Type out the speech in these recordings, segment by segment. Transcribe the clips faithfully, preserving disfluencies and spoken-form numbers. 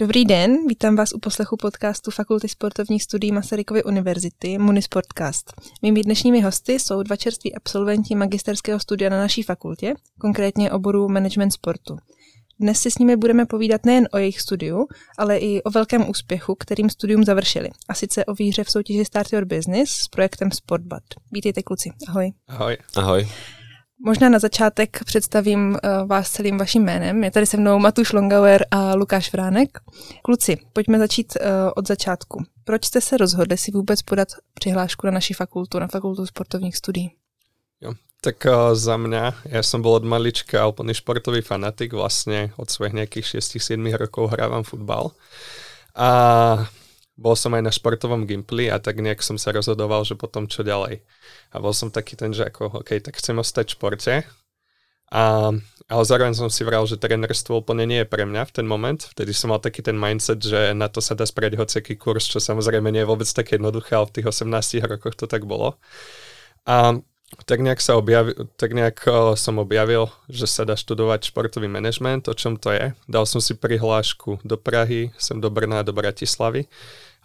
Dobrý den, vítám vás u poslechu podcastu Fakulty sportovních studií Masarykovy univerzity MuniSportcast. Mými dnešními hosty jsou dva čerství absolventi magisterského studia na naší fakultě, konkrétně oboru management sportu. Dnes si s nimi budeme povídat nejen o jejich studiu, ale i o velkém úspěchu, kterým studium završili, a sice o výhře v soutěži Start Your Business s projektem SportBud. Vítejte kluci, ahoj. Ahoj. Ahoj. Možná na začátek představím vás celým vaším jménem. Je tady se mnou Matúš Longauer a Lukáš Vránek. Kluci, pojďme začít od začátku. Proč jste se rozhodli si vůbec podat přihlášku na naši fakultu, na Fakultu sportovních studií? Jo, tak o, za mňa, ja som bol od malička úplný športový fanatik, vlastne od svojich nejakých šesť sedem rokov hrávam futbal. A bol som aj na športovom gympli a tak nejak som sa rozhodoval, že potom čo ďalej. A bol som taký ten, že ako, ok, tak chcem ostať v športe. A, ale zároveň som si vral, že trénerstvo úplne nie je pre mňa v ten moment. Vtedy som mal taký ten mindset, že na to sa dá spraviť hociaký kurz, čo samozrejme nie je vôbec také jednoduché, ale v tých osemnástich rokoch to tak bolo. A tak nejak, sa objavi, tak nejak som objavil, že sa dá študovať športový manažment, o čom to je. Dal som si prihlášku do Prahy, sem do Brna a do Bratislavy,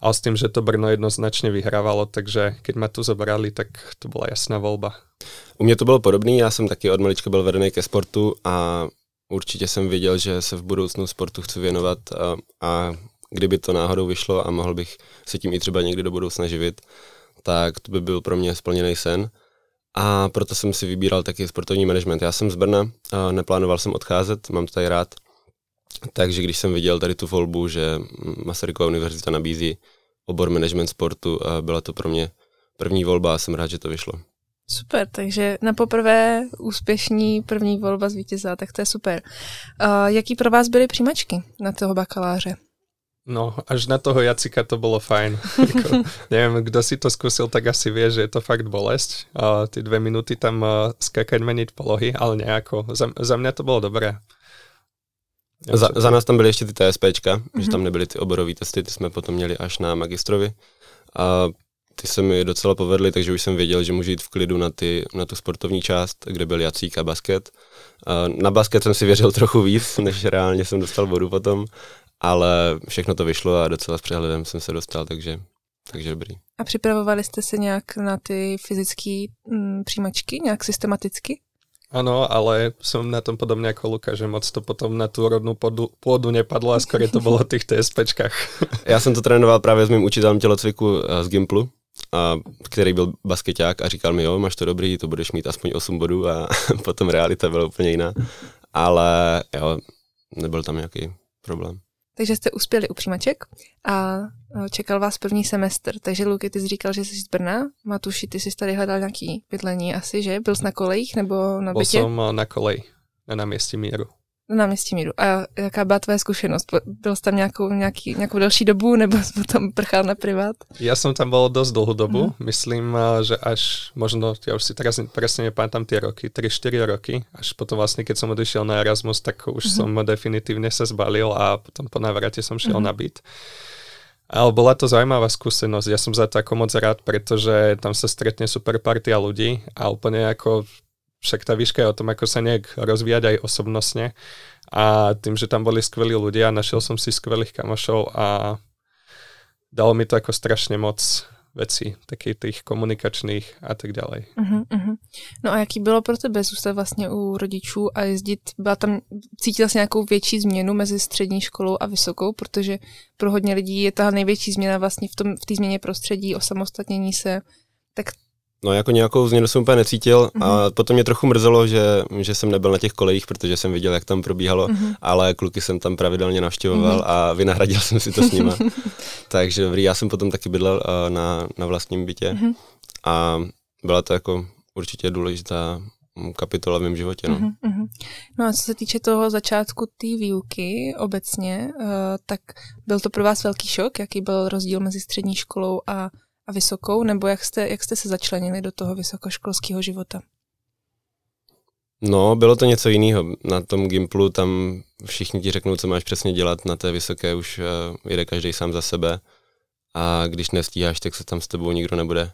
ale s tým, že to Brno jednoznačne vyhrávalo, takže keď ma tu zobrali, tak to bola jasná voľba. U mě to bylo podobný, já jsem taky od malička byl vedený ke sportu a určitě jsem věděl, že se v budoucnu sportu chci věnovat a, a kdyby to náhodou vyšlo a mohl bych se tím i třeba někdy do budoucna živit, tak to by byl pro mě splněný sen. A proto jsem si vybíral taky sportovní management. Já jsem z Brna, neplánoval jsem odcházet, mám to tady rád. Takže když jsem viděl tady tu volbu, že Masarykova univerzita nabízí obor management sportu, byla to pro mě první volba a jsem rád, že to vyšlo. Super, takže na poprvé úspěšní první volba zvítězila, tak to je super. Uh, jaký pro vás byly přijímačky na toho bakaláře? No, až na toho Jacika to bolo fajn. Jako, neviem, kto si to skúsil, tak asi vie, že je to fakt bolesť. Uh, ty dve minúty tam uh, skákať, meniť polohy, ale nejako. Za, za mňa to bolo dobré. Nevím, za, to... za nás tam byly ještě ty TSPčka, mm-hmm. že tam nebyly ty oborové testy, ty jsme potom měli až na magistrovi. A ty se mi docela povedly, takže už jsem věděl, že můžu jít v klidu na, ty, na tu sportovní část, kde byl Jacík a basket. A na basket jsem si věřil trochu víc, než reálně jsem dostal bodu potom. Ale všechno to vyšlo a docela s přehledem jsem se dostal, takže, takže dobrý. A připravovali jste se nějak na ty fyzické mm, přijímačky, nějak systematicky? Ano, ale jsem na tom podobně jako Lukáš, že moc to potom na tu rodnou půdu nepadlo a skoro to bylo o těch TSPčkách. Já jsem to trénoval právě s mým učitelem tělocviku z gymplu, a, který byl baskeťák a říkal mi, jo, máš to dobrý, to budeš mít aspoň osm bodů a potom realita byla úplně jiná. Ale jo, nebyl tam nějaký problém. Takže jste uspěli u přijímaček a čekal vás první semestr. Takže Luky, ty jsi říkal, že jsi z Brna. Matuši, ty jsi tady hledal nějaký bydlení asi, že? Byl jsi na kolejích nebo na bytě? Byl jsem na koleji, na náměstí Míru. Na náměstí Míru. A jaká byla tvoje zkušenost? Byl jsi tam nějakou, nějaký, nějakou další dobu nebo jsi tam prchal na privát? Já jsem tam byl dost dlouhou dobu. Hmm. Myslím, že až možno, já už si teraz přesně nepamatuji ty roky, tri štyri roky, až potom vlastně, keď jsem odešel na Erasmus, tak už jsem hmm. definitivně se zbalil a potom po návrate jsem šel hmm. na byt. Ale bola to zaujímavá skúsenosť. Ja som za to ako moc rád, pretože tam sa stretne super partia ľudí a úplne ako však tá výška je o tom, ako sa nejak rozvíjať aj osobnostne. A tým, že tam boli skvelí ľudia, našiel som si skvelých kamošov a dalo mi to ako strašne moc věcí, taky těch komunikačních a tak dále. Uh-huh, uh-huh. No a jaký bylo pro tebe zůstat vlastně u rodičů a jezdit, byla tam, cítila jsi nějakou větší změnu mezi střední školou a vysokou, protože pro hodně lidí je ta největší změna vlastně v tom, v té změně prostředí, osamostatnění se, tak... No jako nějakou změnu jsem úplně necítil uh-huh. a potom mě trochu mrzelo, že, že jsem nebyl na těch kolejích, protože jsem viděl, jak tam probíhalo, uh-huh. ale kluky jsem tam pravidelně navštěvoval uh-huh. a vynahradil jsem si to s nima. Takže dobrý, já jsem potom taky bydlel uh, na, na vlastním bytě uh-huh. a byla to jako určitě důležitá kapitola v mém životě. No, uh-huh. no a co se týče toho začátku té výuky obecně, uh, tak byl to pro vás velký šok? Jaký byl rozdíl mezi střední školou a a vysokou, nebo jak jste, jak jste se začlenili do toho vysokoškolského života? No, bylo to něco jiného. Na tom gymplu tam všichni ti řeknou, co máš přesně dělat, na té vysoké už uh, jede každý sám za sebe a když nestíháš, tak se tam s tebou nikdo nebude,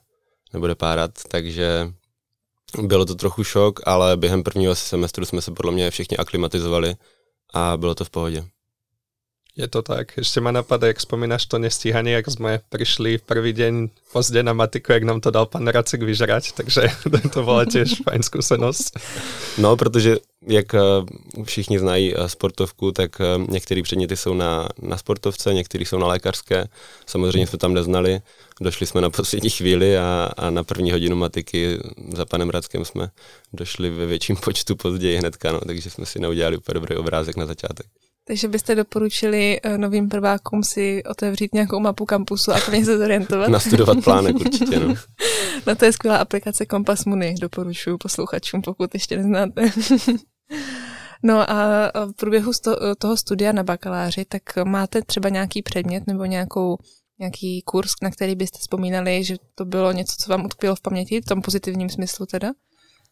nebude párat, takže bylo to trochu šok, ale během prvního semestru jsme se podle mě všichni aklimatizovali a bylo to v pohodě. Je to tak. Ešte ma napadá, jak spomínaš to nestíhanie, jak sme prišli prvý deň pozde na matiku, jak nám to dal pan Racek vyžrať, takže to bola tiež fajn skúsenosť. No, protože jak všichni znají sportovku, tak některé předměty jsou na, na sportovce, některé jsou na lékařské. Samozřejmě jsme tam neznali, došli jsme na poslední chvíli a, a na první hodinu matiky za panem Rackem jsme došli ve větším počtu později hnedka, no, takže jsme si neudělali úplně dobrý obrázek na začátek. Takže byste doporučili novým prvákům si otevřít nějakou mapu kampusu a plně se zorientovat? Nastudovat plánek určitě, no. No to je skvělá aplikace Kompas Muni, doporučuji posluchačům, pokud ještě neznáte. No a v průběhu sto, toho studia na bakaláři, tak máte třeba nějaký předmět nebo nějakou, nějaký kurz, na který byste vzpomínali, že to bylo něco, co vám utkvělo v paměti, v tom pozitivním smyslu teda?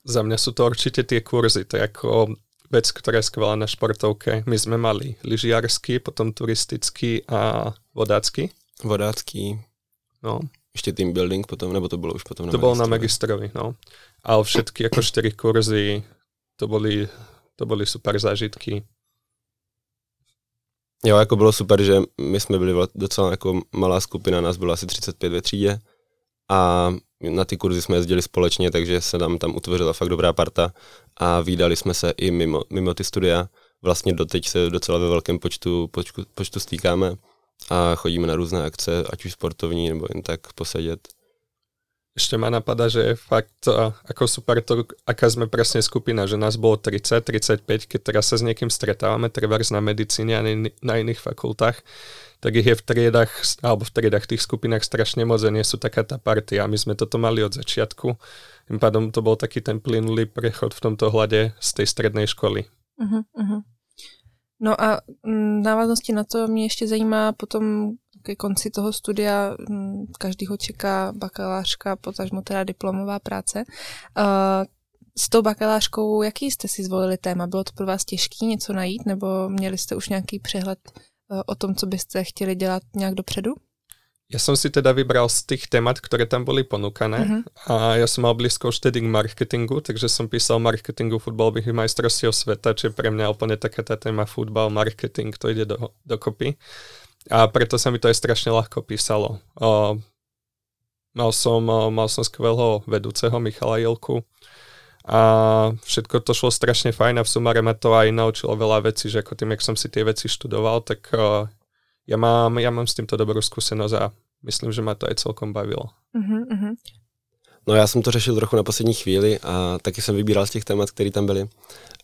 Za mě jsou to určitě ty kurzy, to jako vec, ktorá je skvelá na športovke. My sme mali lyžiarsky, potom turistický a vodácky. Vodácky. No. Ešte team building potom, nebo to bolo už potom na to magistrovi? To bolo na magistrovi, no. Ale všetky ako štyri kurzy, to boli, to boli super zážitky. Jo, jako bylo super, že my jsme byli docela jako malá skupina, nás bylo asi třicet pět ve třídě a na ty kurzy jsme jezdili společně, takže se nám tam utvořila fakt dobrá parta a vídali jsme se i mimo, mimo ty studia. Vlastně doteď se docela ve velkém počtu, počtu, počtu stýkáme a chodíme na různé akce, ať už sportovní, nebo jen tak posedět. Ešte ma napadá, že je fakt ako super to, aká sme presne skupina, že nás bolo tridsať, tridsaťpäť, keď teraz sa s niekým stretávame, trebárs na medicíne a na iných fakultách, tak ich je v triedách, alebo v triedách tých skupinách strašne moc a nie sú taká tá partia. My sme toto mali od začiatku, tým pádom to bol taký ten plynulý prechod v tomto hľade z tej strednej školy. Uh-huh, uh-huh. No a v návaznosti na to mě ještě zajímá potom ke konci toho studia každýho čeká bakalářka, potažmo teda diplomová práce. S tou bakalářkou, jaký jste si zvolili téma? Bylo to pro vás těžké něco najít, nebo měli jste už nějaký přehled o tom, co byste chtěli dělat nějak dopředu? Ja som si teda vybral z tých témat, ktoré tam boli ponúkané uh-huh. a ja som mal blízko vtedy k marketingu, takže som písal marketingu futbalových majstrovstiev sveta, čo je pre mňa úplne taká tá téma futbal, marketing, to ide do, dokopy. A preto sa mi to aj strašne ľahko písalo. O, mal som, o, mal som skvelého vedúceho Michala Jilku a všetko to šlo strašne fajn a v sumáre ma to aj naučilo veľa vecí, že ako tým, jak som si tie veci študoval, tak... O, Ja mám, ja mám s tímto dobrou zkušenost a myslím, že mě to i celkom bavilo. Uh-huh, uh-huh. No já jsem to řešil trochu na poslední chvíli a taky jsem vybíral z těch témat, které tam byly.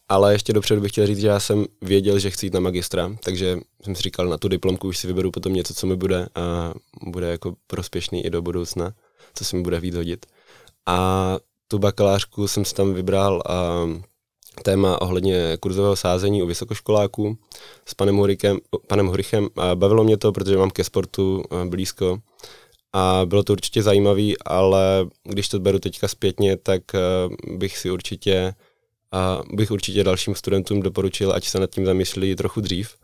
Ale ještě dopředu bych chtěl říct, že já jsem věděl, že chci jít na magistra, takže jsem si říkal, na tu diplomku už si vyberu potom něco, co mi bude a bude jako prospěšný i do budoucna, co se mi bude víc hodit. A tu bakalářku jsem si tam vybral a téma ohledně kurzového sázení u vysokoškoláků s panem Hurikem, panem Hurichem. Bavilo mě to, protože mám ke sportu blízko a bylo to určitě zajímavé, ale když to beru teďka zpětně, tak bych si určitě, bych určitě dalším studentům doporučil, ať se nad tím zamyslí trochu dřív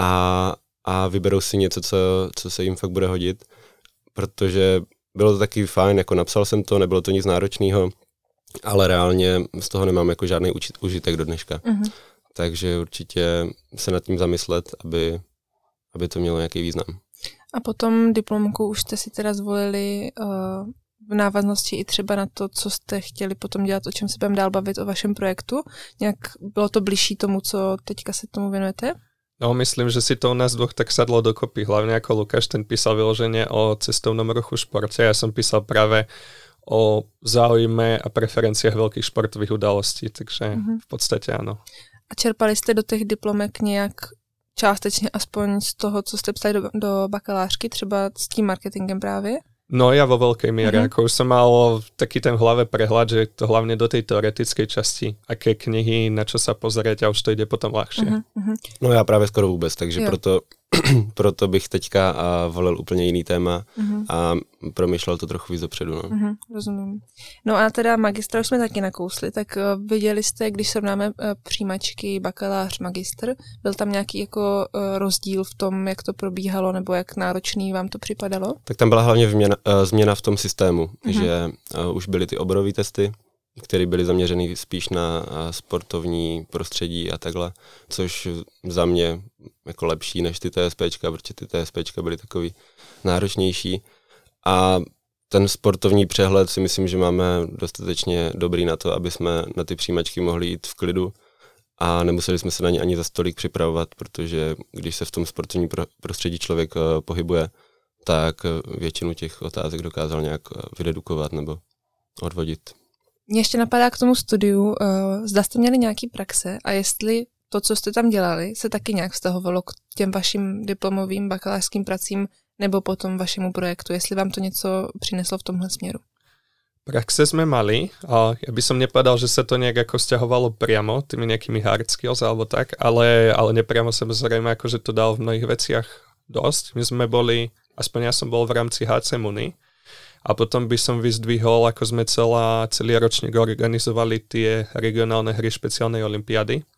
a, a vyberou si něco, co, co se jim fakt bude hodit, protože bylo to taky fajn, jako napsal jsem to, nebylo to nic náročného, ale reálně z toho nemám jako žádný užitek do dneška. Uh-huh. Takže určitě se nad tím zamyslet, aby, aby to mělo nějaký význam. A potom diplomku už jste si teda zvolili uh, v návaznosti i třeba na to, co jste chtěli potom dělat, o čem se budeme dál bavit o vašem projektu. Nějak bylo to bližší tomu, co teďka se tomu věnujete? No, myslím, že si to u nás dvoch tak sadlo dokopy. Hlavně jako Lukáš, ten písal vyloženě o cestovnom ruchu športe. Já jsem písal právě o záujme a preferenciách veľkých športových udalostí, takže uh-huh. v podstate áno. A čerpali ste do tých diplomek nejak částečne aspoň z toho, co ste psali do, do bakalářky, třeba s tým marketingem práve? No ja vo veľkej miere, uh-huh. ako už som mal taký ten v hlave prehľad, že to hlavne do tej teoretickej časti, aké knihy, na čo sa pozrieť a už to ide potom ľahšie. Uh-huh. No ja práve skoro vôbec, takže jo. proto proto bych teďka volil úplně jiný téma uh-huh. a promýšlel to trochu víc dopředu. No. Uh-huh, rozumím. No a teda magistra už jsme taky nakousli, tak uh, viděli jste, když srovnáme uh, přijímačky bakalář, magistr, byl tam nějaký jako uh, rozdíl v tom, jak to probíhalo nebo jak náročný vám to připadalo? Tak tam byla hlavně vměna, uh, změna v tom systému, uh-huh. že uh, už byly ty oborové testy které byly zaměřeny spíš na sportovní prostředí a takhle, což za mě jako lepší než ty TSPčka, protože ty TSPčka byly takový náročnější. A ten sportovní přehled si myslím, že máme dostatečně dobrý na to, aby jsme na ty přijímačky mohli jít v klidu a nemuseli jsme se na ně ani za stolik připravovat, protože když se v tom sportovním prostředí člověk pohybuje, tak většinu těch otázek dokázal nějak vydedukovat nebo odvodit. Mě ještě napadá k tomu studiu, zda jste měli nějaký praxe a jestli to, co jste tam dělali, se taky nějak vztahovalo k těm vašim diplomovým bakalářským pracím nebo potom vašemu projektu, jestli vám to něco přineslo v tomhle směru. Praxe jsme mali a ja by som nepadal, že sa to nejak ako sťahovalo priamo tými nejakými hard skills alebo tak, ale, ale nepriamo samozrejme akože to dal v mnohých veciach dosť. My sme boli, aspoň ja som bol v rámci há cé Muni a potom by som vyzdvihol, ako sme celá, celý ročník organizovali tie regionálne hry špeciálnej olympiády.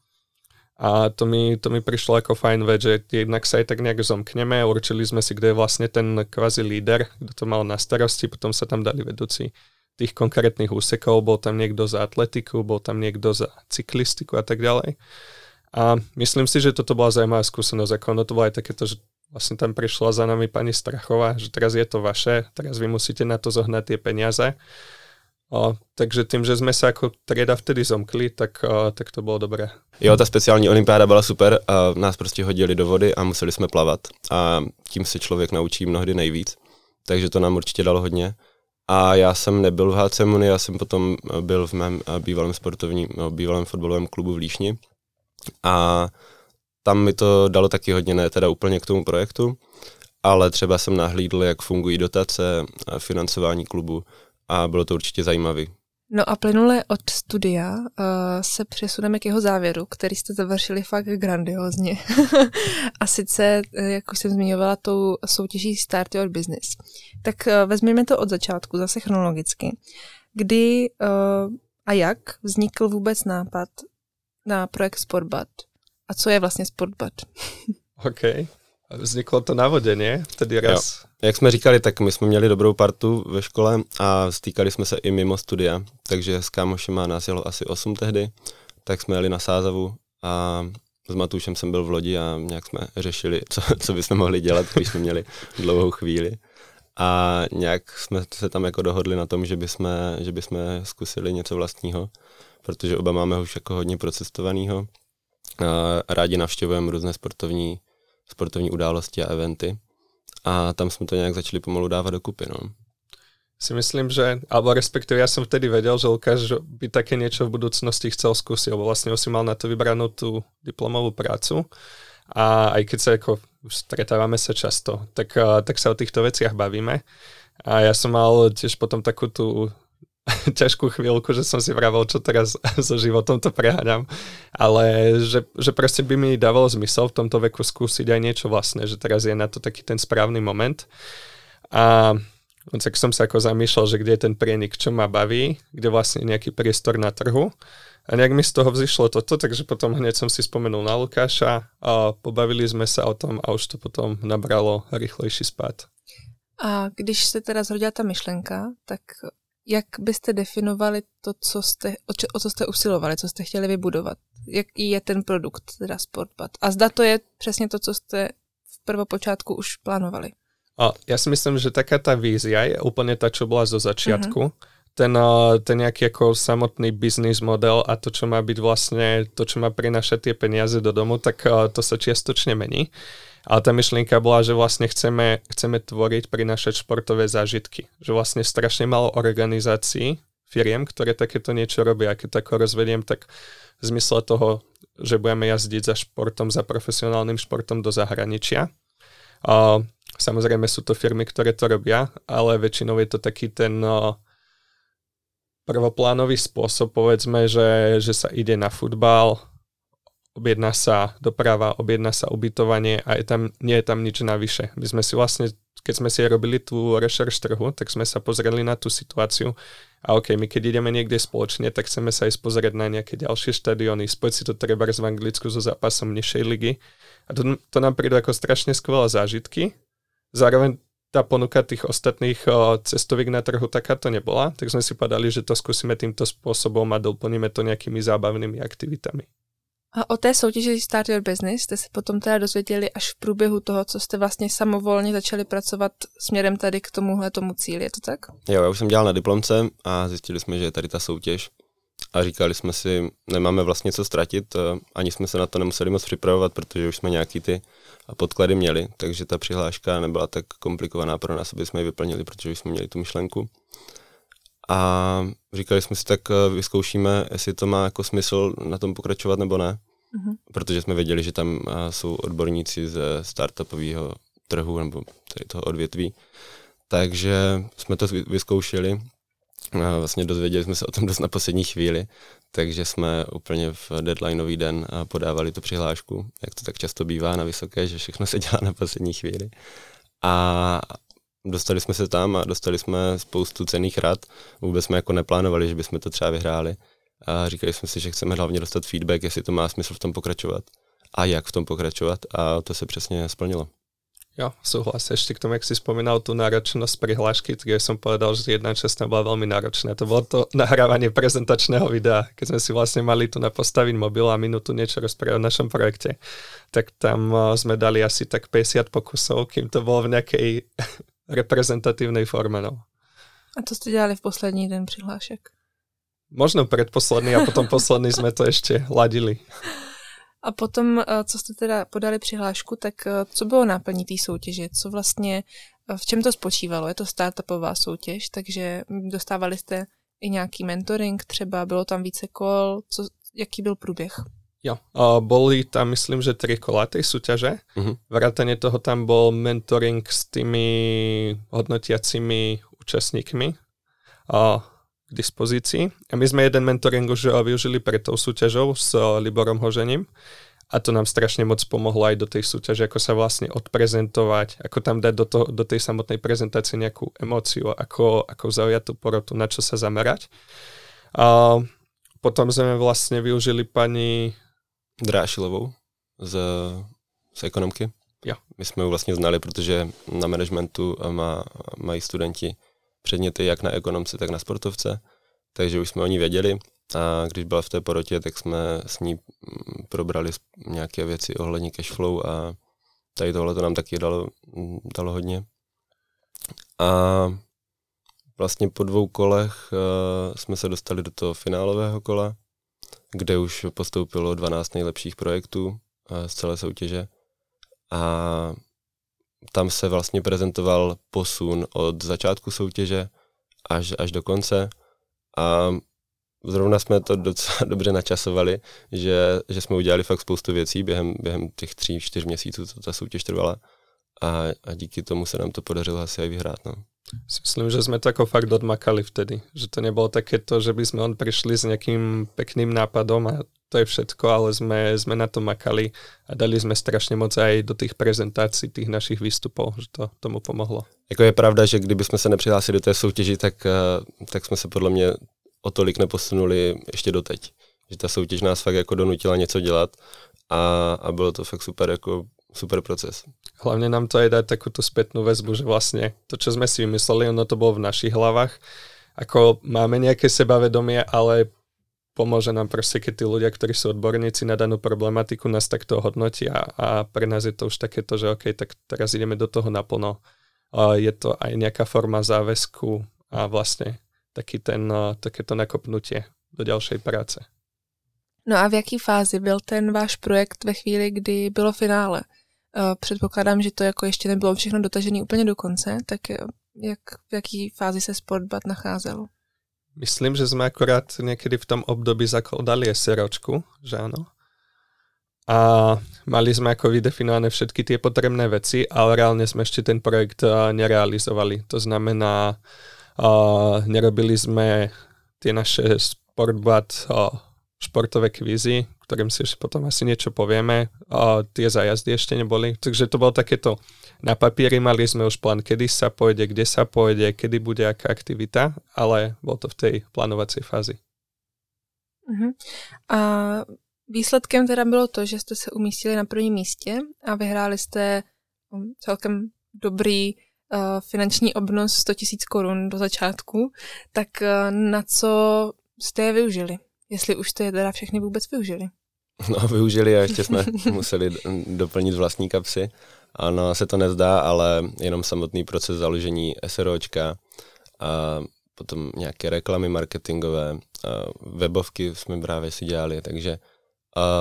A to mi, to mi prišlo ako fajn vec, že jednak sa aj tak nejak zomkneme, určili sme si, kto je vlastne ten kvázi líder, kto to mal na starosti, potom sa tam dali vedúci tých konkrétnych úsekov, bol tam niekto za atletiku, bol tam niekto za cyklistiku a tak ďalej. A myslím si, že toto bola zaujímavá skúsenosť, ako ono to bolo aj takéto, že vlastne tam prišla za nami pani Strachová, že teraz je to vaše, teraz vy musíte na to zohnať tie peniaze. O, takže tím, že jsme se jako trieda vtedy zomkli, tak, o, tak to bylo dobré. Jo, ta speciální olympiáda byla super, a nás prostě hodili do vody a museli jsme plavat a tím se člověk naučí mnohdy nejvíc, takže to nám určitě dalo hodně. A já jsem nebyl v há cé Muni, já jsem potom byl v mém bývalém sportovním, no, bývalém fotbalovém klubu v Líšni a tam mi to dalo taky hodně, ne teda úplně k tomu projektu, ale třeba jsem nahlídl, jak fungují dotace a financování klubu. A bylo to určitě zajímavý. No a plynule od studia uh, se přesuneme k jeho závěru, který jste završili fakt grandiózně. A sice, jak už jsem zmiňovala, tou soutěží Start Your Business. Tak uh, vezměme to od začátku, zase chronologicky. Kdy uh, a jak vznikl vůbec nápad na projekt SportBud? A co je vlastně SportBud? OK. Vzniklo to na vodě, ne? Vtedy raz. Jo. Jak jsme říkali, tak my jsme měli dobrou partu ve škole a stýkali jsme se i mimo studia, takže s kámošima nás jelo asi osm tehdy, tak jsme jeli na Sázavu a s Matúšem jsem byl v lodi a nějak jsme řešili, co, co bychom mohli dělat, když jsme měli dlouhou chvíli. A nějak jsme se tam jako dohodli na tom, že bychom, že bychom zkusili něco vlastního, protože oba máme už jako hodně procestovaného. Rádi navštěvujeme různé sportovní, sportovní události a eventy. A tam jsme to nějak začali pomalu dávat dokupy, no. Si myslím, že, alebo respektive ja som vtedy vedel, že Lukáš by také niečo v budúcnosti chcel skúsiť, lebo vlastne si mal na to vybranú tú diplomovú prácu a aj keď sa ako stretávame sa často, tak, tak sa o týchto veciach bavíme a ja som mal tiež potom takú tú ťažkú chvíľku, že som si vravel, čo teraz so životom to preháňam, ale že, že proste by mi dávalo zmysel v tomto veku skúsiť aj niečo vlastné, že teraz je na to taký ten správny moment a tak som sa ako zamýšľal, že kde je ten prienik, čo ma baví, kde vlastne nejaký priestor na trhu a nejak mi z toho vzýšlo toto, takže potom hneď som si spomenul na Lukáša a pobavili sme sa o tom a už to potom nabralo rýchlejší spád. A když sa teda zhodila tá myšlenka, tak jak byste definovali to, co jste, o, če, o co jste usilovali, co jste chtěli vybudovat? Jaký je ten produkt, teda SportBud? A zda to je přesně to, co jste v prvopočátku už plánovali? A já si myslím, že taká ta vízia je úplně ta, čo byla zo začiatku. Uh-huh. Ten, ten nějaký jako samotný business model a to, čo má být vlastně, to, čo má prinášať tie peniaze do domu, tak to sa čiastočne mení. Ale tá myšlienka bola, že vlastne chceme, chceme tvoriť, prinášať športové zážitky. Že vlastne strašne málo organizácií, firiem, ktoré takéto niečo robia. Keď tako rozvediem, tak v zmysle toho, že budeme jazdiť za športom, za profesionálnym športom do zahraničia. A samozrejme sú to firmy, ktoré to robia, ale väčšinou je to taký ten prvoplánový spôsob, povedzme, že, že sa ide na futbal, objedná sa doprava, objedná sa ubytovanie a je tam, nie je tam nič navyše. My sme si vlastne, keď sme si robili tú rešerš trhu, tak sme sa pozreli na tú situáciu a ok, my keď ideme niekde spoločne, tak chceme sa ísť pozrieť na nejaké ďalšie štadióny, spojiť si to treba z Anglicku so zápasom nižšej ligy a to, to nám prídu ako strašne skvelé zážitky. Zároveň tá ponuka tých ostatných o, cestoviek na trhu takáto nebola, tak sme si povedali, že to skúsime týmto spôsobom a doplníme to nejakými zábavnými aktivitami. A o té soutěži Start Your Business jste se potom teda dozvěděli až v průběhu toho, co jste vlastně samovolně začali pracovat směrem tady k tomuhle tomu cíli, je to tak? Jo, já už jsem dělal na diplomce a zjistili jsme, že je tady ta soutěž a říkali jsme si, nemáme vlastně co ztratit, ani jsme se na to nemuseli moc připravovat, protože už jsme nějaký ty podklady měli, takže ta přihláška nebyla tak komplikovaná pro nás, aby jsme ji vyplnili, protože už jsme měli tu myšlenku. A říkali jsme si, tak vyzkoušíme, jestli to má jako smysl na tom pokračovat nebo ne. Mm-hmm. Protože jsme věděli, že tam jsou odborníci ze startupového trhu nebo tady toho odvětví. Takže jsme to vyzkoušeli. Vlastně dozvěděli jsme se o tom dost na poslední chvíli, takže jsme úplně v deadlineový den podávali tu přihlášku, jak to tak často bývá na vysoké, že všechno se dělá na poslední chvíli. A dostali jsme se tam a dostali jsme spoustu cenných rad. Vůbec jsme jako neplánovali, že bychom to třeba vyhráli. A říkali jsme si, že chceme hlavně dostat feedback, jestli to má smysl v tom pokračovat a jak v tom pokračovat, a to se přesně splnilo. Jo, souhlas. Ještě k tomu, jak si vzpomínal tu náročnost přihlášky, tak jsem povedal, že jedna část byla velmi náročná. To bylo to nahrávání prezentačného videa, když jsme si vlastně mali tu napostavit mobil a minutu něco rozprávat o našem projekte. Tak tam jsme dali asi tak padesát pokusů, kým to bylo v nějaké reprezentativnej forme. No. A co jste dělali v poslední den přihlášek? Možno predposledný a potom posledný jsme to ještě ladili. A potom, co jste teda podali přihlášku, tak co bylo náplní té soutěže? Co vlastně, v čem to spočívalo? Je to startupová soutěž, takže dostávali jste i nějaký mentoring, třeba bylo tam více kol, co, jaký byl průběh? Jo, boli tam, myslím, že tri kola tej súťaže. Uh-huh. Vrátane toho tam bol mentoring s tými hodnotiacimi účastníkmi uh, k dispozícii. A my sme jeden mentoring už využili pred tou súťažou s Liborom Hožením a to nám strašne moc pomohlo aj do tej súťaže, ako sa vlastne odprezentovať, ako tam dať do, toho, do tej samotnej prezentácie nejakú emóciu, ako, ako zaujať tú porotu, na čo sa zamerať. Uh, potom sme vlastne využili pani Drášilovou z, z ekonomky. Jo. My jsme ji vlastně znali, protože na managementu má, mají studenti předměty jak na ekonomce, tak na sportovce, takže už jsme o ní věděli a když byla v té porotě, tak jsme s ní probrali nějaké věci ohledně cashflow a tady tohle to nám taky dalo, dalo hodně. A vlastně po dvou kolech uh, jsme se dostali do toho finálového kola, kde už postoupilo dvanáct nejlepších projektů z celé soutěže a tam se vlastně prezentoval posun od začátku soutěže až, až do konce a zrovna jsme to docela dobře načasovali, že, že jsme udělali fakt spoustu věcí během, během těch tří, čtyř měsíců, co ta soutěž trvala a, a díky tomu se nám to podařilo asi i vyhrát. No. Myslím, že jsme to jako fakt odmakali vtedy, že to nebylo také to, že by jsme on přišli s nějakým pekným nápadom a to je všetko, ale jsme, jsme na to makali a dali jsme strašně moc aj do těch prezentací, těch našich výstupů, že to tomu pomohlo. Jako je pravda, že kdyby jsme se nepřihlásili do té soutěži, tak, tak jsme se podle mě o tolik neposunuli ještě doteď. Že ta soutěž nás fakt jako donutila něco dělat a, a bylo to fakt super jako super proces. Hlavně nám to aj dá takú tú spätnú väzbu, že vlastne to, čo sme si vymysleli, ono to bolo v našich hlavách. Ako máme nejaké sebavedomie, ale pomôže nám proste, keď tí ľudia, ktorí sú odborníci na danú problematiku, nás takto hodnotia a pre nás je to už takéto, že OK, tak teraz ideme do toho naplno. Je to aj nejaká forma záväzku a vlastne taký ten, takéto nakopnutie do ďalšej práce. No a v jaký fázi byl ten váš projekt ve chvíli, kdy bylo finále? Předpokládám, že to jako ještě nebylo všechno dotažené úplně do konce, tak jak, v jaký fázi se SportBud nacházel? Myslím, že jsme akorát někdy v tom období zakládali SROčku, že ano. A mali jsme jako vydefinované všetky ty potřebné věci, ale reálně jsme ještě ten projekt nerealizovali. To znamená, uh, nerobili jsme ty naše SportBud uh, športové kvízy, ktorým si ešte potom asi niečo povieme. A tie zájazdy ešte neboli. Takže to bolo takéto. Na papíri mali sme už plán, kedy sa pôjde, kde sa pôjde, kedy bude aká aktivita, ale bolo to v tej plánovacej fázi. Uh-huh. A výsledkem teda bylo to, že ste sa umístili na prvním místě a vyhráli ste celkem dobrý finanční obnos sto tisíc korun do začátku, tak na co jste je využili? Jestli už jste je teda všechny vůbec využili? No, využili a ještě jsme museli doplnit vlastní kapsy. Ano, se to nezdá, ale jenom samotný proces založení SROčka a potom nějaké reklamy marketingové, webovky jsme právě si dělali, takže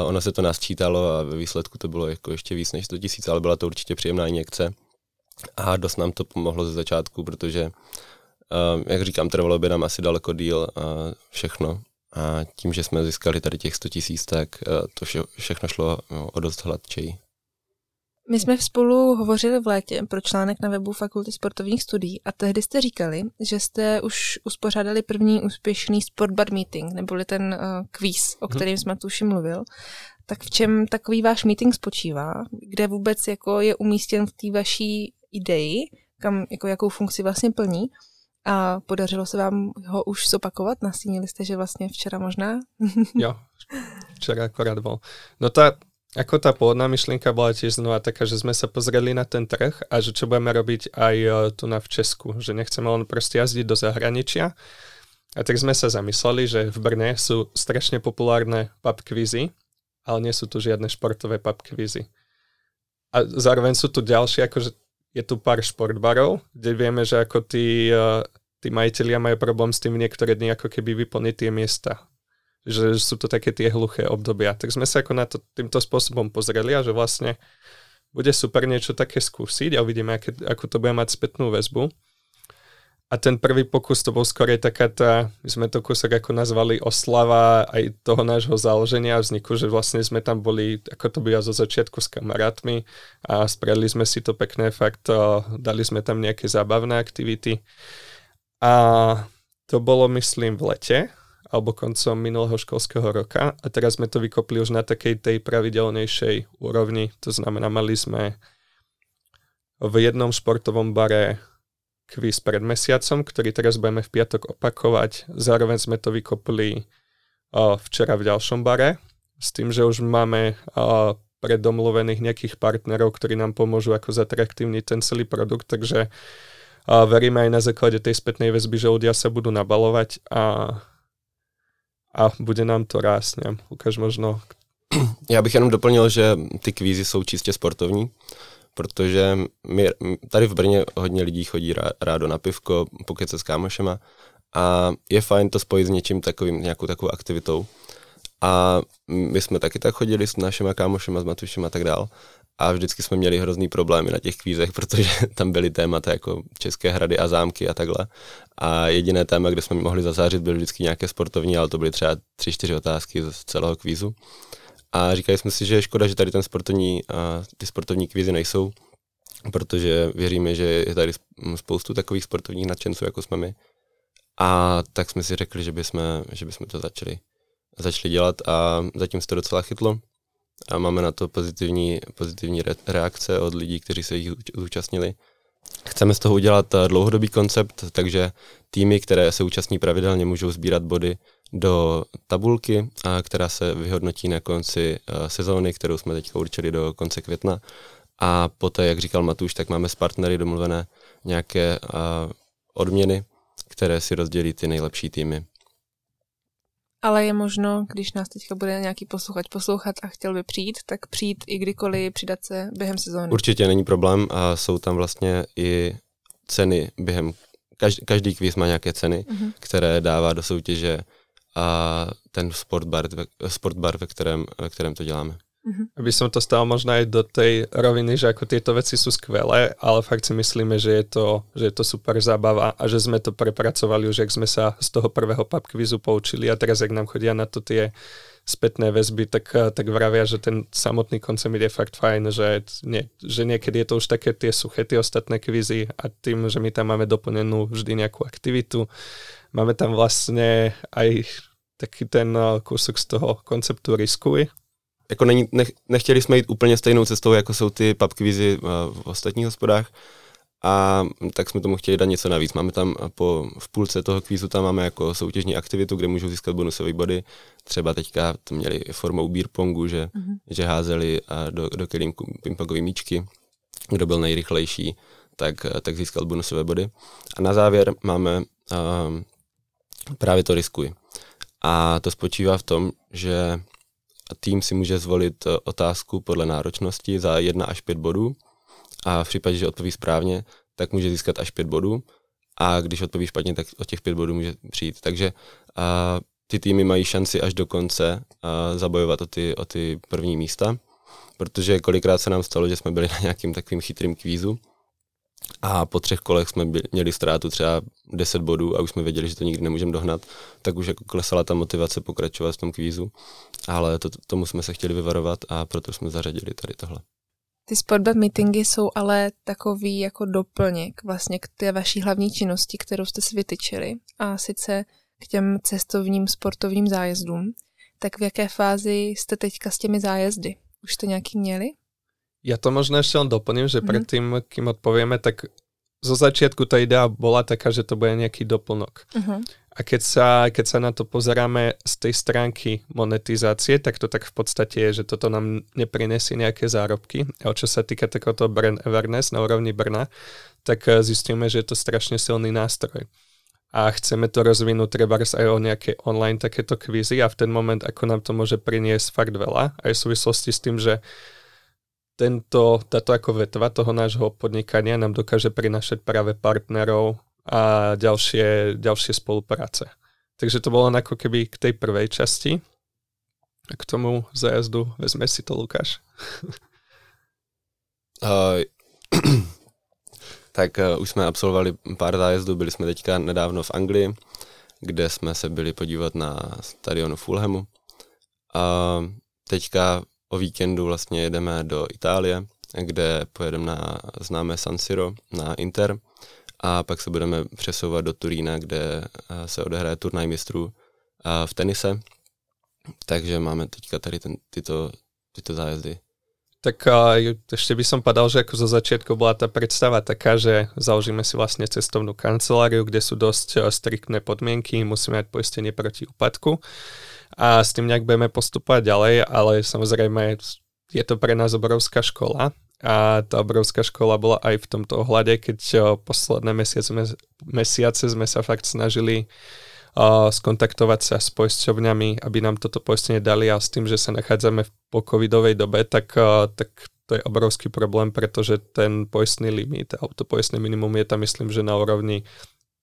ono se to nasčítalo a ve výsledku to bylo jako ještě víc než sto tisíc, ale byla to určitě příjemná injekce. A dost nám to pomohlo ze začátku, protože, jak říkám, trvalo by nám asi daleko díl všechno. A tím, že jsme získali tady těch sto tisíc, tak to vše, všechno šlo o dost hladčeji. My jsme spolu hovořili v létě pro článek na webu Fakulty sportovních studií a tehdy jste říkali, že jste už uspořádali první úspěšný SportBud meeting, neboli ten uh, kvíz, o kterém jsme tu už mluvil. Tak v čem takový váš meeting spočívá? Kde vůbec jako je umístěn v té vaší ideji, kam, jako, jakou funkci vlastně plní? A podařilo se vám ho už zopakovat? Nastínili jste, že vlastně včera možná? Jo, včera akorát bol. No tá, ako tá pôvodná myšlienka bola tiež znova taká, že sme sa pozreli na ten trh a že čo budeme robiť aj tu na v Česku, že nechceme len proste jazdiť do zahraničia. A tak sme sa zamysleli, že v Brne sú strašne populárne pubquizy, ale nie sú tu žiadne športové pubquizy. A zároveň sú tu ďalšie, akože je tu pár športbarov, kde vieme, že ako tí, tí majitelia majú problém s tým niektoré dny ako keby vyplniť tie miesta. Že sú to také tie hluché obdobia. Tak sme sa ako na to týmto spôsobom pozreli a že vlastne bude super niečo také skúsiť a uvidíme, aké, ako to bude mať spätnú väzbu. A ten prvý pokus to bol skôr taká tá, my sme to kúsok ako nazvali oslava aj toho nášho založenia a vzniku, že vlastne sme tam boli, ako to bylo zo začiatku s kamarátmi a spravili sme si to pekné fakt, dali sme tam nejaké zábavné aktivity a to bolo myslím v lete alebo koncom minulého školského roka a teraz sme to vykopli už na takej tej pravidelnejšej úrovni, to znamená mali sme v jednom športovom bare kvíz pred mesiacom, ktorý teraz budeme v piatok opakovať. Zároveň sme to vykopli o, včera v ďalšom bare, s tým, že už máme o, predomluvených nejakých partnerov, ktorí nám pomôžu ako zatraktívniť ten celý produkt, takže o, veríme aj na základe tej spätnej väzby, že ľudia sa budú nabalovať a, a bude nám to rásť. Lukáš možno... Já bych jenom doplnil, že ty kvízy jsou čistě sportovní, protože my, tady v Brně hodně lidí chodí rádo na pivko, pokece s kámošema a je fajn to spojit s něčím takovým, nějakou takovou aktivitou. A my jsme taky tak chodili s našima kámošema, s Matušem a tak dál a vždycky jsme měli hrozný problémy na těch kvízech, protože tam byly témata jako české hrady a zámky a takhle. A jediné téma, kde jsme mohli zazářit, byly vždycky nějaké sportovní, ale to byly třeba tři, čtyři otázky z celého kvízu. A říkali jsme si, že je škoda, že tady ten sportovní, ty sportovní kvízy nejsou, protože věříme, že je tady spoustu takových sportovních nadšenců, jako jsme my. A tak jsme si řekli, že bychom, že bychom to začali, začali dělat a zatím se to docela chytlo. A máme na to pozitivní, pozitivní reakce od lidí, kteří se jich zúčastnili. Chceme z toho udělat dlouhodobý koncept, takže týmy, které se účastní pravidelně, můžou sbírat body do tabulky, která se vyhodnotí na konci sezóny, kterou jsme teďka určili do konce května. A poté, jak říkal Matúš, tak máme s partnery domluvené nějaké odměny, které si rozdělí ty nejlepší týmy. Ale je možno, když nás teďka bude nějaký posluchač poslouchat a chtěl by přijít, tak přijít i kdykoliv, přidat se během sezóny. Určitě není problém a jsou tam vlastně i ceny během, každý, každý kvíz má nějaké ceny, mm-hmm. které dává do soutěže a ten sportbar, sportbar ve, kterém, ve kterém to děláme. Mm-hmm. Aby som to stál možná aj do tej roviny, že ako tieto veci sú skvelé, ale fakt si myslíme, že je to, že je to super zábava a že sme to prepracovali už, jak sme sa z toho prvého pubquizu poučili a teraz, jak nám chodia na to tie spätné väzby, tak, tak vravia, že ten samotný koncept je fakt fajn, že, nie, že niekedy je to už také tie suché, tie ostatné kvízy a tým, že my tam máme doplnenú vždy nejakú aktivitu, máme tam vlastne aj taký ten kúsok z toho konceptu riskuj. Jako není, nech, nechtěli jsme jít úplně stejnou cestou, jako jsou ty pubquizy v ostatních hospodách, a tak jsme tomu chtěli dát něco navíc. Máme tam po, v půlce toho kvízu tam máme jako soutěžní aktivitu, kde můžou získat bonusové body. Třeba teďka to měli formou beer pongu, že, mm-hmm. že házeli do, do kelímku pingpongové míčky, kdo byl nejrychlejší, tak, tak získal bonusové body. A na závěr máme um, právě to riskuj. A to spočívá v tom, že tým si může zvolit otázku podle náročnosti za jedna až pět bodů a v případě, že odpoví správně, tak může získat až pět bodů a když odpoví špatně, tak od těch pět bodů může přijít. Takže uh, ty týmy mají šanci až do konce uh, zabojovat o ty, o ty první místa, protože kolikrát se nám stalo, že jsme byli na nějakým takovým chytrým kvízu a po třech kolech jsme byli, měli ztrátu třeba deset bodů a už jsme věděli, že to nikdy nemůžeme dohnat, tak už jako klesala ta motivace pokračovat v tom kvízu, ale to, tomu jsme se chtěli vyvarovat a proto jsme zařadili tady tohle. Ty SportBud meetingy jsou ale takový jako doplněk vlastně k té vaší hlavní činnosti, kterou jste si vytyčili, a sice k těm cestovním sportovním zájezdům. Tak v jaké fázi jste teďka s těmi zájezdy? Už jste nějaký měli? Ja to možno ešte len doplním, že mm-hmm. predtým, kým odpovieme, tak zo začiatku tá idea bola taká, že to bude nejaký doplnok. Mm-hmm. A keď sa, keď sa na to pozeráme z tej stránky monetizácie, tak to tak v podstate je, že toto nám neprinesie nejaké zárobky. A čo sa týka takoto brand awareness na úrovni Brna, tak zistíme, že je to strašne silný nástroj. A chceme to rozvinúť trebárs aj o nejaké online takéto kvízy a v ten moment, ako nám to môže priniesť fakt veľa, aj v súvislosti s tým, že tento, táto ako vetva toho nášho podnikania nám dokáže prinášať práve partnerov a ďalšie, ďalšie spolupráce. Takže to bolo ako keby k tej prvej časti. A k tomu zájazdu vezme si to Lukáš. Uh, tak uh, už sme absolvovali pár zájezdů, byli sme teďka nedávno v Anglii, kde sme se byli podívat na stadionu Fulhamu. Uh, teďka o víkendu vlastně jedeme do Itálie, kde pojedeme na známé San Siro, na Inter a pak se budeme přesouvat do Turína, kde se odehraje turnaj mistrů v tenise. Takže máme teďka tady ten, tyto, tyto zájezdy. Tak ešte by som padal, že ako zo začiatku bola tá predstava taká, že založíme si vlastne cestovnú kanceláriu, kde sú dosť striktné podmienky, musíme mať poistenie proti úpadku a s tým nejak budeme postupovať ďalej, ale samozrejme je to pre nás obrovská škola a tá obrovská škola bola aj v tomto ohľade, keď posledné mesiace, mesiace sme sa fakt snažili skontaktovať sa s poisťovňami, aby nám toto poistenie dali, a s tým, že sa nachádzame v pocovidovej dobe, tak, tak to je obrovský problém, pretože ten poistný limit, alebo to poistné minimum je tam, myslím, že na úrovni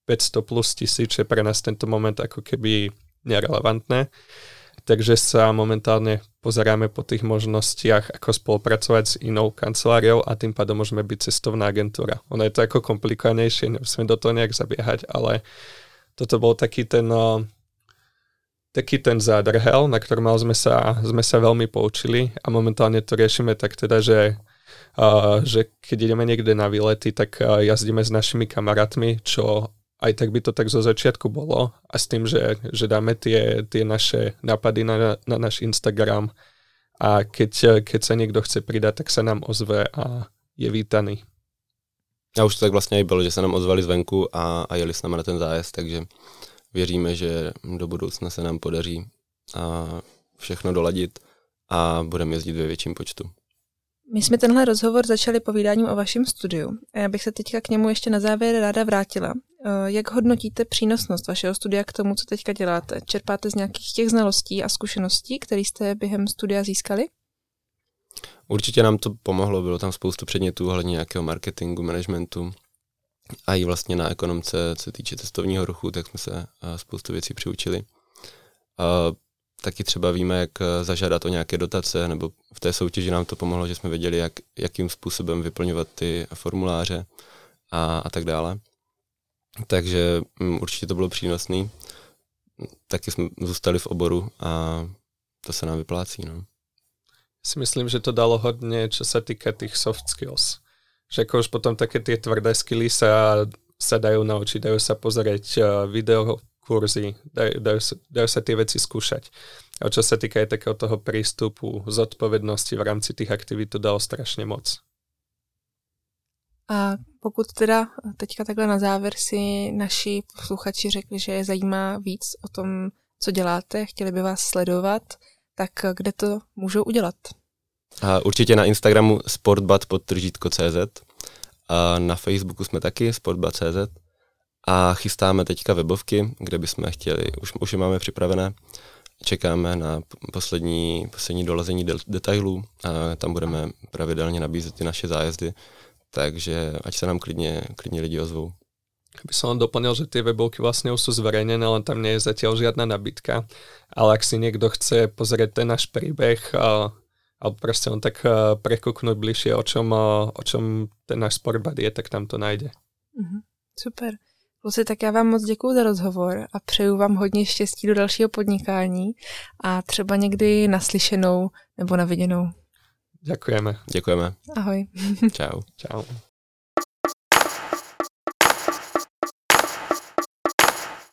päťsto plus tisíc, je pre nás tento moment ako keby nerelevantné. Takže sa momentálne pozeráme po tých možnostiach, ako spolupracovať s inou kanceláriou a tým pádom môžeme byť cestovná agentúra. Ono je to ako komplikovanejšie, nemusíme do toho nejak zabiehať, ale toto bol taký ten, taký ten zádrhel, na ktorom sme sa, sme sa veľmi poučili a momentálne to riešime tak teda, že, že keď ideme niekde na výlety, tak jazdíme s našimi kamarátmi, čo aj tak by to tak zo začiatku bolo, a s tým, že, že dáme tie, tie naše nápady na, na náš Instagram a keď, keď sa niekto chce pridať, tak sa nám ozve a je vítaný. A už to tak vlastně i bylo, že se nám ozvali zvenku a, a jeli s námi na ten zájezd, takže věříme, že do budoucna se nám podaří a všechno doladit a budeme jezdit ve větším počtu. My jsme tenhle rozhovor začali povídáním o vašem studiu. Já bych se teďka k němu ještě na závěr ráda vrátila. Jak hodnotíte přínosnost vašeho studia k tomu, co teďka děláte? Čerpáte z nějakých těch znalostí a zkušeností, které jste během studia získali? Určitě nám to pomohlo, bylo tam spoustu předmětů ohledně nějakého marketingu, managementu a i vlastně na ekonomce, co se týče cestovního ruchu, tak jsme se spoustu věcí přiučili. A taky třeba víme, jak zažádat o nějaké dotace, nebo v té soutěži nám to pomohlo, že jsme věděli, jak, jakým způsobem vyplňovat ty formuláře a, a tak dále. Takže um, určitě to bylo přínosné. Taky jsme zůstali v oboru a to se nám vyplácí, no. Si myslím, že to dalo hodne, čo sa týka tých soft skills. Že ako už potom také tie tvrdé skilly sa, sa dajú naučiť, dajú sa pozrieť videokurzy, dajú, dajú, dajú sa tie veci skúšať. A čo sa týka aj takého toho prístupu, zodpovednosti v rámci tých aktivít, to dalo strašne moc. A pokud teda teďka takhle na závěr si naši posluchači řekli, že je zajímá víc o tom, co děláte, chtěli by vás sledovat, tak kde to můžou udělat? Určitě na Instagramu sportbud podtržítko tečka cz Na Facebooku jsme taky, sportbud tečka cz, a chystáme teďka webovky, kde bychom chtěli, už, už je máme připravené, čekáme na poslední, poslední dolazení de- detailů a tam budeme pravidelně nabízet ty naše zájezdy, takže ať se nám klidně, klidně lidi ozvou. By som len doplnil, že tie webovky vlastne už sú zverejnené, len tam nie je zatiaľ žiadna nabídka. Ale ak si niekto chce pozrieť ten náš príbeh alebo proste on tak prekúknúť bližšie, o čom, o čom ten náš SportBud je, tak tam to najde. Mm-hmm. Super. Kluci, tak já vám moc děkuju za rozhovor a přeju vám hodně štěstí do dalšího podnikání a třeba někdy naslyšenou nebo naviděnou. Děkujeme. Děkujeme. Ahoj. Čau. Čau.